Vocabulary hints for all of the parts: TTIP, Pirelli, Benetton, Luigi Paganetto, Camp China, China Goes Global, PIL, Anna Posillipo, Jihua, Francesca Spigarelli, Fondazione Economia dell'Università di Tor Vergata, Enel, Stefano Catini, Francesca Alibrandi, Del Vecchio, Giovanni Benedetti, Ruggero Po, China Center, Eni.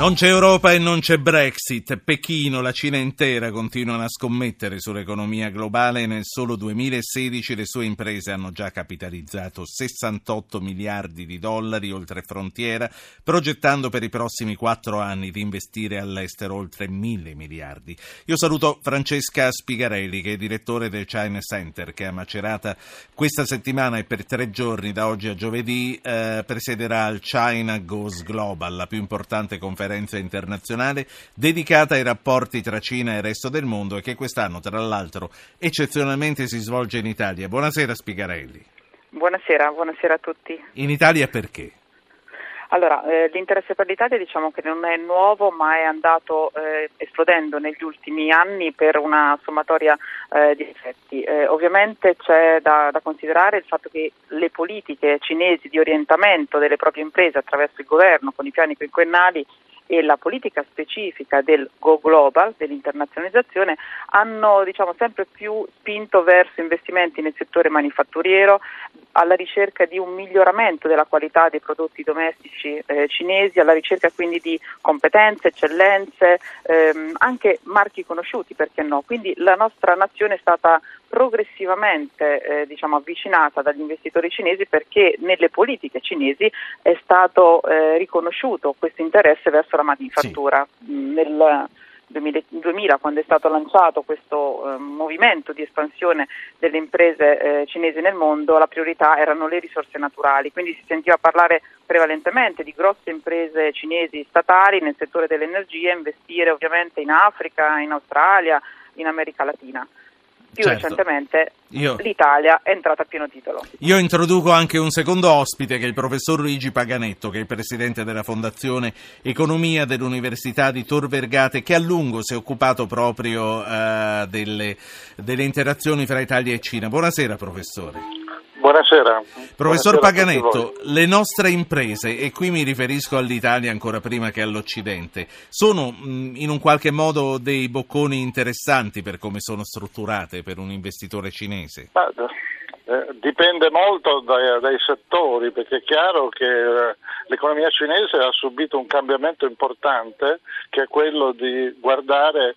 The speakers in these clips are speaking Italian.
Non c'è Europa e non c'è Brexit. Pechino, la Cina intera continuano a scommettere sull'economia globale e nel solo 2016 le sue imprese hanno già capitalizzato 68 miliardi di dollari oltre frontiera, progettando per i prossimi 4 anni di investire all'estero oltre 1.000 miliardi. Io saluto Francesca Spigarelli, che è direttore del China Center, che a Macerata questa settimana e per 3 giorni da oggi a giovedì presiederà il China Goes Global, la più importante conferenza internazionale dedicata ai rapporti tra Cina e il resto del mondo, e che quest'anno, tra l'altro, eccezionalmente si svolge in Italia. Buonasera Spigarelli. Buonasera a tutti. In Italia perché? Allora, l'interesse per l'Italia diciamo che non è nuovo, ma è andato esplodendo negli ultimi anni per una sommatoria di effetti. Ovviamente c'è da considerare il fatto che le politiche cinesi di orientamento delle proprie imprese attraverso il governo con i piani quinquennali e la politica specifica del Go Global, dell'internazionalizzazione, hanno sempre più spinto verso investimenti nel settore manifatturiero, alla ricerca di un miglioramento della qualità dei prodotti domestici cinesi, alla ricerca quindi di competenze, eccellenze, anche marchi conosciuti, perché no? Quindi la nostra nazione è stata progressivamente avvicinata dagli investitori cinesi, perché nelle politiche cinesi è stato riconosciuto questo interesse verso la manifattura. Sì. Nel 2000, quando è stato lanciato questo movimento di espansione delle imprese cinesi nel mondo, la priorità erano le risorse naturali, quindi si sentiva parlare prevalentemente di grosse imprese cinesi statali nel settore dell'energia, investire ovviamente in Africa, in Australia, in America Latina. Più certo. Recentemente l'Italia è entrata a pieno titolo. Io introduco anche un secondo ospite, che è il professor Luigi Paganetto, che è il presidente della Fondazione Economia dell'Università di Tor Vergata, che a lungo si è occupato proprio delle interazioni fra Italia e Cina. Buonasera professore. Buonasera. Professor Paganetto, le nostre imprese, e qui mi riferisco all'Italia ancora prima che all'Occidente, sono in un qualche modo dei bocconi interessanti per come sono strutturate per un investitore cinese? Dipende molto dai settori, perché è chiaro che l'economia cinese ha subito un cambiamento importante, che è quello di guardare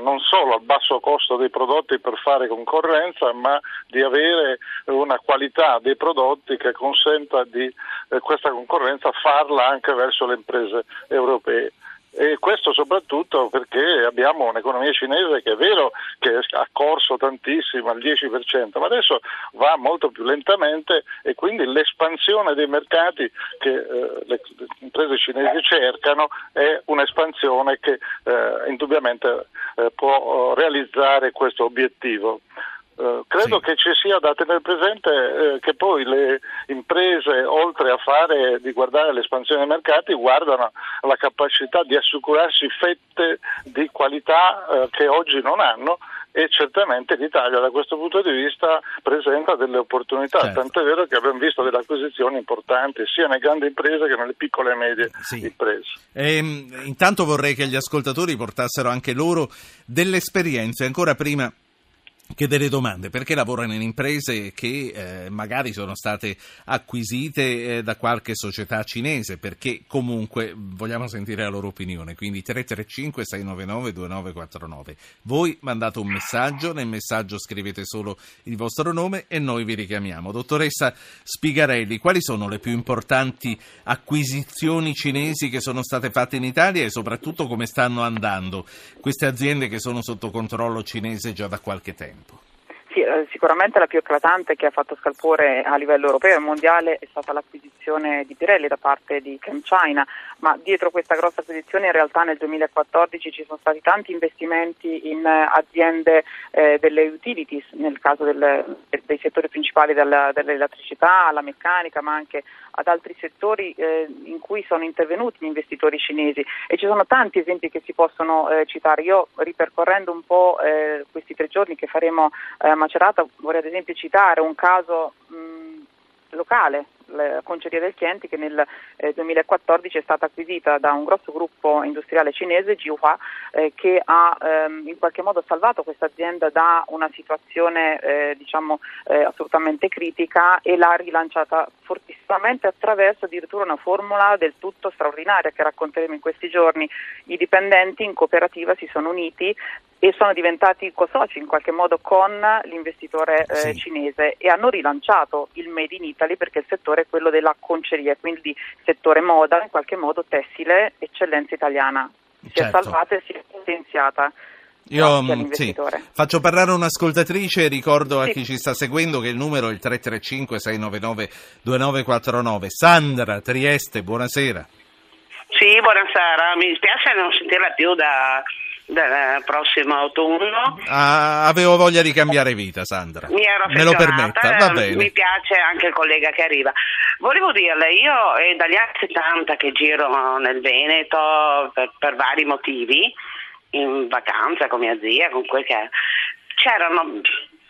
non solo al basso costo dei prodotti per fare concorrenza, ma di avere una qualità dei prodotti che consenta di questa concorrenza farla anche verso le imprese europee. E questo soprattutto perché abbiamo un'economia cinese che è vero che ha corso tantissimo, al 10%, ma adesso va molto più lentamente, e quindi l'espansione dei mercati che le imprese cinesi cercano è un'espansione che indubbiamente può realizzare questo obiettivo. Credo che ci sia da tenere presente che poi le imprese, oltre a guardare l'espansione dei mercati, guardano la capacità di assicurarsi fette di qualità che oggi non hanno, e certamente l'Italia da questo punto di vista presenta delle opportunità. Certo. Tant'è vero che abbiamo visto delle acquisizioni importanti sia nelle grandi imprese che nelle piccole e medie imprese. Intanto vorrei che gli ascoltatori portassero anche loro delle esperienze, ancora prima che delle domande, perché lavorano in imprese che magari sono state acquisite da qualche società cinese, perché comunque vogliamo sentire la loro opinione. Quindi 335-699-2949. Voi mandate un messaggio, nel messaggio scrivete solo il vostro nome e noi vi richiamiamo. Dottoressa Spigarelli, quali sono le più importanti acquisizioni cinesi che sono state fatte in Italia, e soprattutto come stanno andando queste aziende che sono sotto controllo cinese già da qualche tempo? Sì, sicuramente la più eclatante, che ha fatto scalpore a livello europeo e mondiale, è stata l'acquisizione di Pirelli da parte di Camp China, ma dietro questa grossa acquisizione in realtà nel 2014 ci sono stati tanti investimenti in aziende delle utilities, nel caso dei settori principali, dell'elettricità alla meccanica, ma anche ad altri settori in cui sono intervenuti gli investitori cinesi, e ci sono tanti esempi che si possono citare. Io, ripercorrendo un po' questi 3 giorni che faremo a Macerata, vorrei ad esempio citare un caso locale la conceria del cliente che nel 2014 è stata acquisita da un grosso gruppo industriale cinese, Jihua, che ha in qualche modo salvato questa azienda da una situazione assolutamente critica e l'ha rilanciata fortissimamente attraverso addirittura una formula del tutto straordinaria che racconteremo in questi giorni. I dipendenti in cooperativa si sono uniti e sono diventati co-soci in qualche modo con l'investitore cinese e hanno rilanciato il Made in Italy, perché il settore è quello della conceria, quindi settore moda, in qualche modo tessile, eccellenza italiana. Si è salvata e si è potenziata. Io faccio parlare un'ascoltatrice e ricordo a chi ci sta seguendo che il numero è il 335-699-2949. Sandra, Trieste, buonasera. Sì, buonasera, mi dispiace non sentirla più dal prossimo autunno. Ah, avevo voglia di cambiare vita, Sandra. Me lo permetta, va bene. Mi piace anche il collega che arriva. Volevo dirle, io è dagli anni 70 che giro nel Veneto per vari motivi, in vacanza con mia zia, con quel che c'erano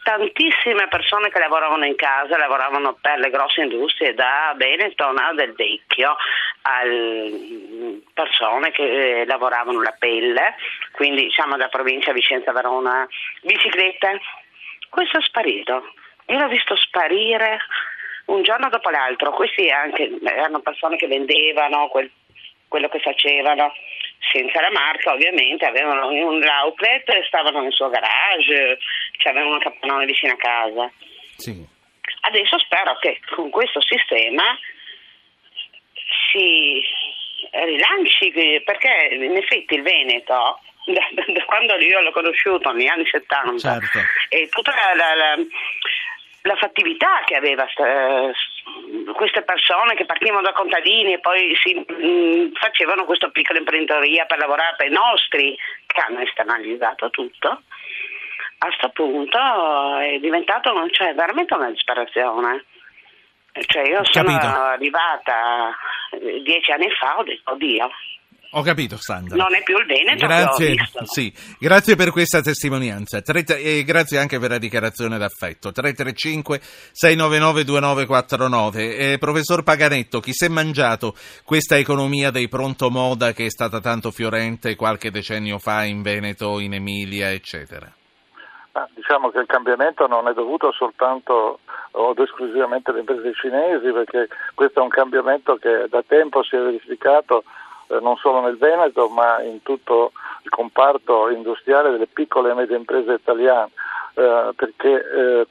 tantissime persone che lavoravano in casa, lavoravano per le grosse industrie, da Benetton a Del Vecchio, persone che lavoravano la pelle, quindi diciamo da provincia Vicenza, Verona, biciclette. Questo è sparito, io l'ho visto sparire un giorno dopo l'altro. Questi anche erano persone che vendevano quello che facevano senza la marca, ovviamente, avevano un outlet e stavano nel suo garage, avevano un capannone vicino a casa. Sì. Adesso spero che con questo sistema si rilanci, perché in effetti il Veneto, da quando io l'ho conosciuto negli anni 70, certo, e tutta la fattività che aveva queste persone che partivano da contadini e poi facevano questa piccola imprenditoria per lavorare per i nostri, che hanno esternalizzato tutto, a sto punto è diventato veramente una disperazione. Io sono arrivata 10 anni fa, ho detto oddio. Ho capito, Sandra. Non è più il Veneto. Grazie, grazie per questa testimonianza e grazie anche per la dichiarazione d'affetto. 335-699-2949. Professor Paganetto, chi si è mangiato questa economia dei pronto moda che è stata tanto fiorente qualche decennio fa in Veneto, in Emilia, eccetera? Ma diciamo che il cambiamento non è dovuto soltanto o esclusivamente alle imprese cinesi, perché questo è un cambiamento che da tempo si è verificato non solo nel Veneto ma in tutto il comparto industriale delle piccole e medie imprese italiane, perché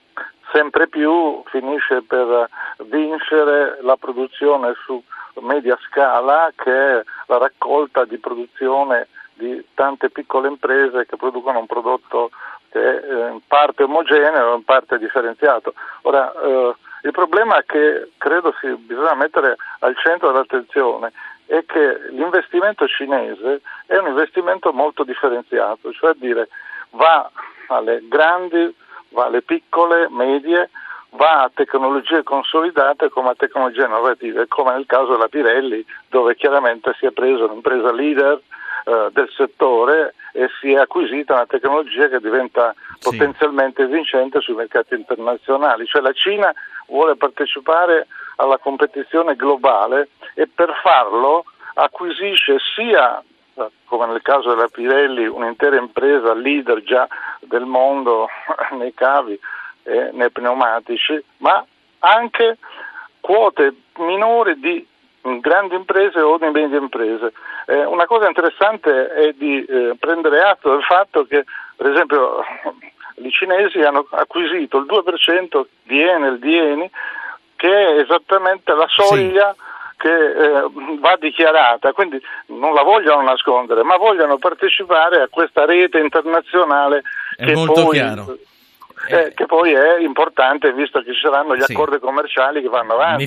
sempre più finisce per vincere la produzione su media scala, che è la raccolta di produzione di tante piccole imprese che producono un prodotto che è in parte omogeneo e in parte differenziato. Ora, il problema che credo bisogna mettere al centro dell'attenzione è che l'investimento cinese è un investimento molto differenziato, cioè dire va alle grandi, va alle piccole, medie, va a tecnologie consolidate come a tecnologie innovative, come nel caso della Pirelli, dove chiaramente si è presa un'impresa leader del settore e si è acquisita una tecnologia che diventa potenzialmente vincente sui mercati internazionali. Cioè la Cina vuole partecipare alla competizione globale e per farlo acquisisce sia, come nel caso della Pirelli, un'intera impresa leader già del mondo nei cavi e nei pneumatici, ma anche quote minori di grandi imprese o di medie imprese. Una cosa interessante è di prendere atto del fatto che, per esempio, i cinesi hanno acquisito il 2% di Enel, di Eni, che è esattamente la soglia che va dichiarata, quindi non la vogliono nascondere, ma vogliono partecipare a questa rete internazionale che poi è importante, visto che ci saranno gli accordi commerciali che vanno avanti.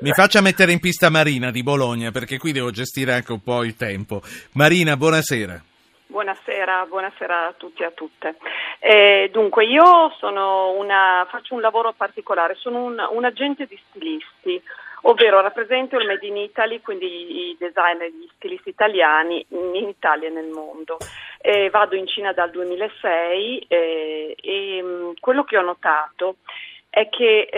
Mi faccia mettere in pista Marina di Bologna, perché qui devo gestire anche un po' il tempo. Marina, buonasera. Buonasera a tutti e a tutte. Dunque, io faccio un lavoro particolare, sono un agente di stilisti, ovvero rappresento il Made in Italy, quindi i designer, gli stilisti italiani in Italia e nel mondo. Vado in Cina dal 2006 e quello che ho notato è che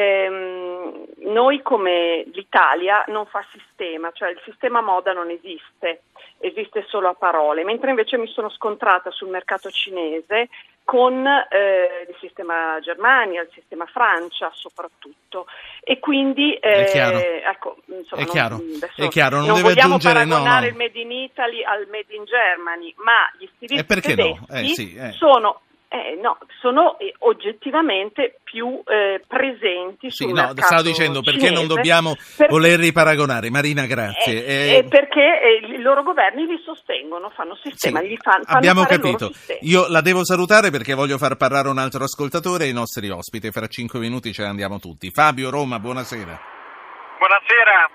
noi come l'Italia non fa sistema, cioè il sistema moda non esiste, esiste solo a parole, mentre invece mi sono scontrata sul mercato cinese con il sistema Germania, il sistema Francia soprattutto, e quindi non vogliamo paragonare il Made in Italy al Made in Germany, ma gli stilisti tedeschi sono oggettivamente più presenti sul mercato stavo dicendo cinese, perché non dobbiamo volerli paragonare. Marina, grazie. Perché i loro governi li sostengono, fanno sistema, abbiamo capito. Io la devo salutare perché voglio far parlare un altro ascoltatore e i nostri ospiti. Fra 5 minuti ce ne andiamo tutti. Fabio, Roma, buonasera. Buonasera.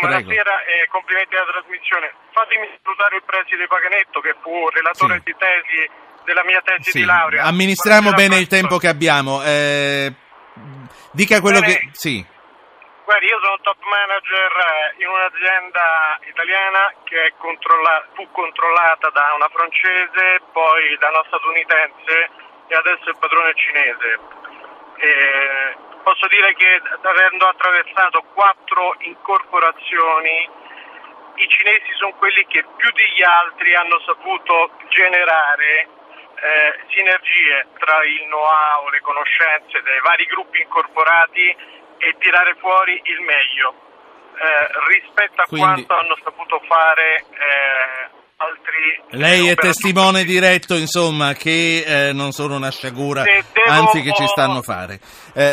Buonasera e complimenti alla trasmissione. Fatemi salutare il preside Paganetto che fu relatore di tesi della mia tesi di laurea. Amministriamo bene il tempo che abbiamo. Dica quello che... Sì. Guardi, io sono top manager in un'azienda italiana che fu controllata da una francese, poi da una statunitense e adesso il padrone è cinese. Posso dire che avendo attraversato 4 incorporazioni, i cinesi sono quelli che più degli altri hanno saputo generare sinergie tra il know-how, le conoscenze dei vari gruppi incorporati e tirare fuori il meglio rispetto a quanto hanno saputo fare altri. Lei è testimone diretto, insomma, che non sono una sciagura, anzi che ci stanno a fare.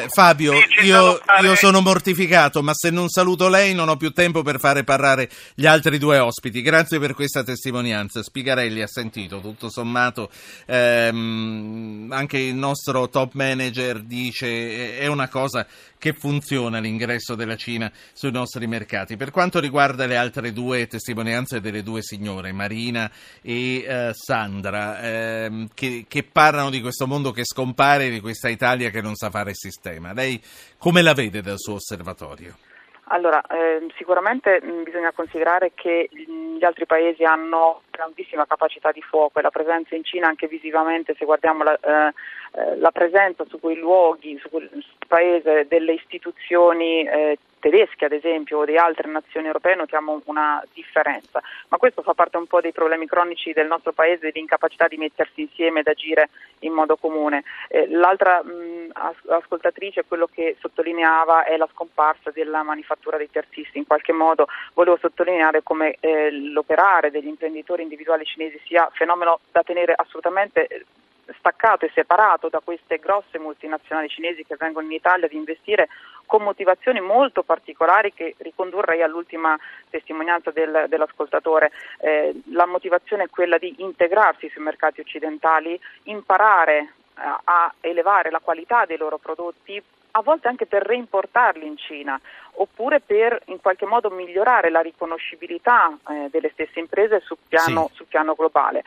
Fabio, io sono mortificato, ma se non saluto lei non ho più tempo per fare parlare gli altri 2 ospiti. Grazie per questa testimonianza. Spigarelli ha sentito, tutto sommato, anche il nostro top manager dice è una cosa che funziona l'ingresso della Cina sui nostri mercati. Per quanto riguarda le altre 2 testimonianze delle 2 signore, Marina e Sandra, che parlano di questo mondo che scompare, di questa Italia che non sa fare sistema. Lei come la vede dal suo osservatorio? Allora, sicuramente bisogna considerare che gli altri paesi hanno grandissima capacità di fuoco e la presenza in Cina, anche visivamente, se guardiamo la presenza su quei luoghi, su quel paese, delle istituzioni tedesche ad esempio o di altre nazioni europee, notiamo una differenza, ma questo fa parte un po' dei problemi cronici del nostro paese e l'incapacità di mettersi insieme ed agire in modo comune. L'altra ascoltatrice, quello che sottolineava è la scomparsa della manifattura dei terzisti. In qualche modo volevo sottolineare come l'operare degli imprenditori individuali cinesi sia fenomeno da tenere assolutamente staccato e separato da queste grosse multinazionali cinesi che vengono in Italia ad investire con motivazioni molto particolari che ricondurrei all'ultima testimonianza dell'ascoltatore. La motivazione è quella di integrarsi sui mercati occidentali, imparare a elevare la qualità dei loro prodotti, a volte anche per reimportarli in Cina, oppure per in qualche modo migliorare la riconoscibilità delle stesse imprese sul piano globale.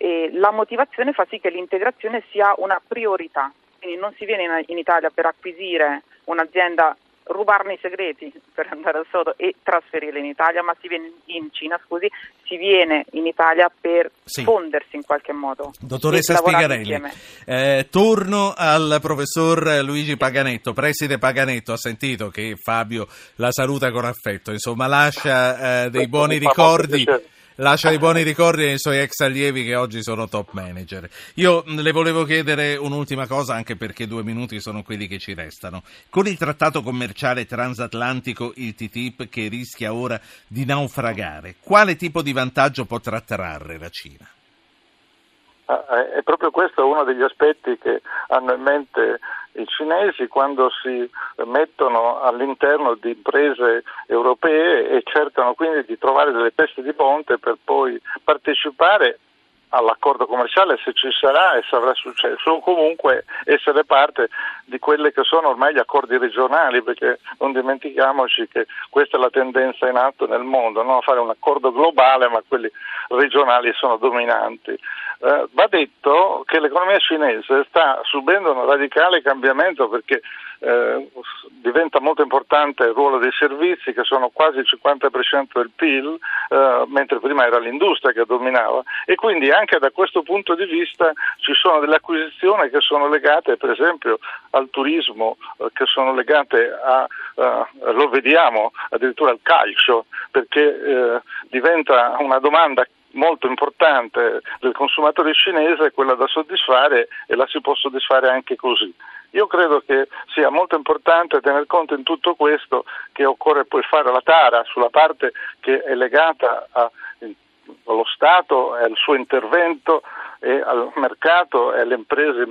E la motivazione fa sì che l'integrazione sia una priorità, quindi non si viene in Italia per acquisire un'azienda, rubarne i segreti per andare al sodo e trasferirle in Italia, ma si viene in Italia per fondersi in qualche modo. Dottoressa Spigarelli, torno al professor Luigi Paganetto, preside Paganetto. Ha sentito che Fabio la saluta con affetto, insomma lascia dei buoni ricordi. Lascia i buoni ricordi ai suoi ex allievi che oggi sono top manager. Io le volevo chiedere un'ultima cosa, anche perché 2 minuti sono quelli che ci restano. Con il trattato commerciale transatlantico, il TTIP, che rischia ora di naufragare, quale tipo di vantaggio potrà trarre la Cina? È proprio questo uno degli aspetti che hanno in mente i cinesi quando si mettono all'interno di imprese europee e cercano quindi di trovare delle pesche di ponte per poi partecipare all'accordo commerciale, se ci sarà e se avrà successo, o comunque essere parte di quelle che sono ormai gli accordi regionali, perché non dimentichiamoci che questa è la tendenza in atto nel mondo, non a fare un accordo globale, ma quelli regionali sono dominanti. Va detto che l'economia cinese sta subendo un radicale cambiamento, perché diventa molto importante il ruolo dei servizi, che sono quasi il 50% del PIL, mentre prima era l'industria che dominava, e quindi anche da questo punto di vista ci sono delle acquisizioni che sono legate per esempio al turismo, che sono legate a, lo vediamo addirittura al calcio, perché diventa una domanda molto importante del consumatore cinese quella da soddisfare, e la si può soddisfare anche così. Io credo che sia molto importante tener conto in tutto questo che occorre poi fare la tara sulla parte che è legata allo Stato, al suo intervento e al mercato e alle imprese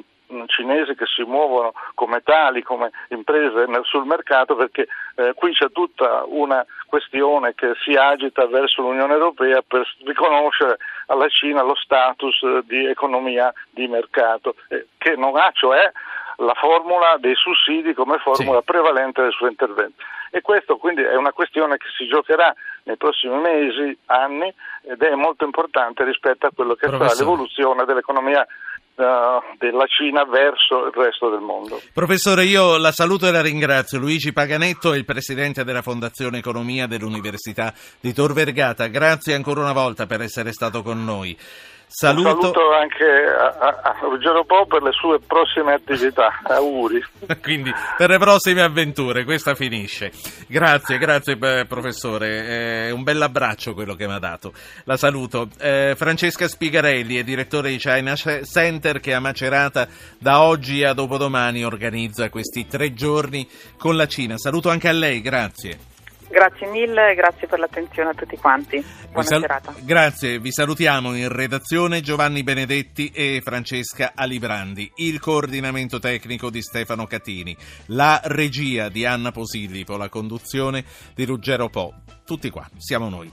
cinesi che si muovono come tali, come imprese sul mercato, perché qui c'è tutta una questione che si agita verso l'Unione Europea per riconoscere alla Cina lo status di economia di mercato, che non ha cioè la formula dei sussidi come formula prevalente del suo intervento. E questo quindi è una questione che si giocherà nei prossimi mesi, anni, ed è molto importante rispetto a quello che sarà l'evoluzione dell'economia della Cina verso il resto del mondo. Professore, io la saluto e la ringrazio. Luigi Paganetto è il presidente della Fondazione Economia dell'Università di Tor Vergata. Grazie ancora una volta per essere stato con noi. Saluto anche a Ruggero Po per le sue prossime attività. Auguri. Quindi per le prossime avventure, questa finisce. Grazie professore, un bell'abbraccio quello che mi ha dato. La saluto. Francesca Spigarelli è direttore di China Center, che a Macerata da oggi a dopodomani organizza questi 3 giorni con la Cina. Saluto anche a lei, grazie. Grazie mille, grazie per l'attenzione a tutti quanti. Buona serata. Grazie, vi salutiamo in redazione Giovanni Benedetti e Francesca Alibrandi, il coordinamento tecnico di Stefano Catini, la regia di Anna Posillipo, la conduzione di Ruggero Po. Tutti qua, siamo noi.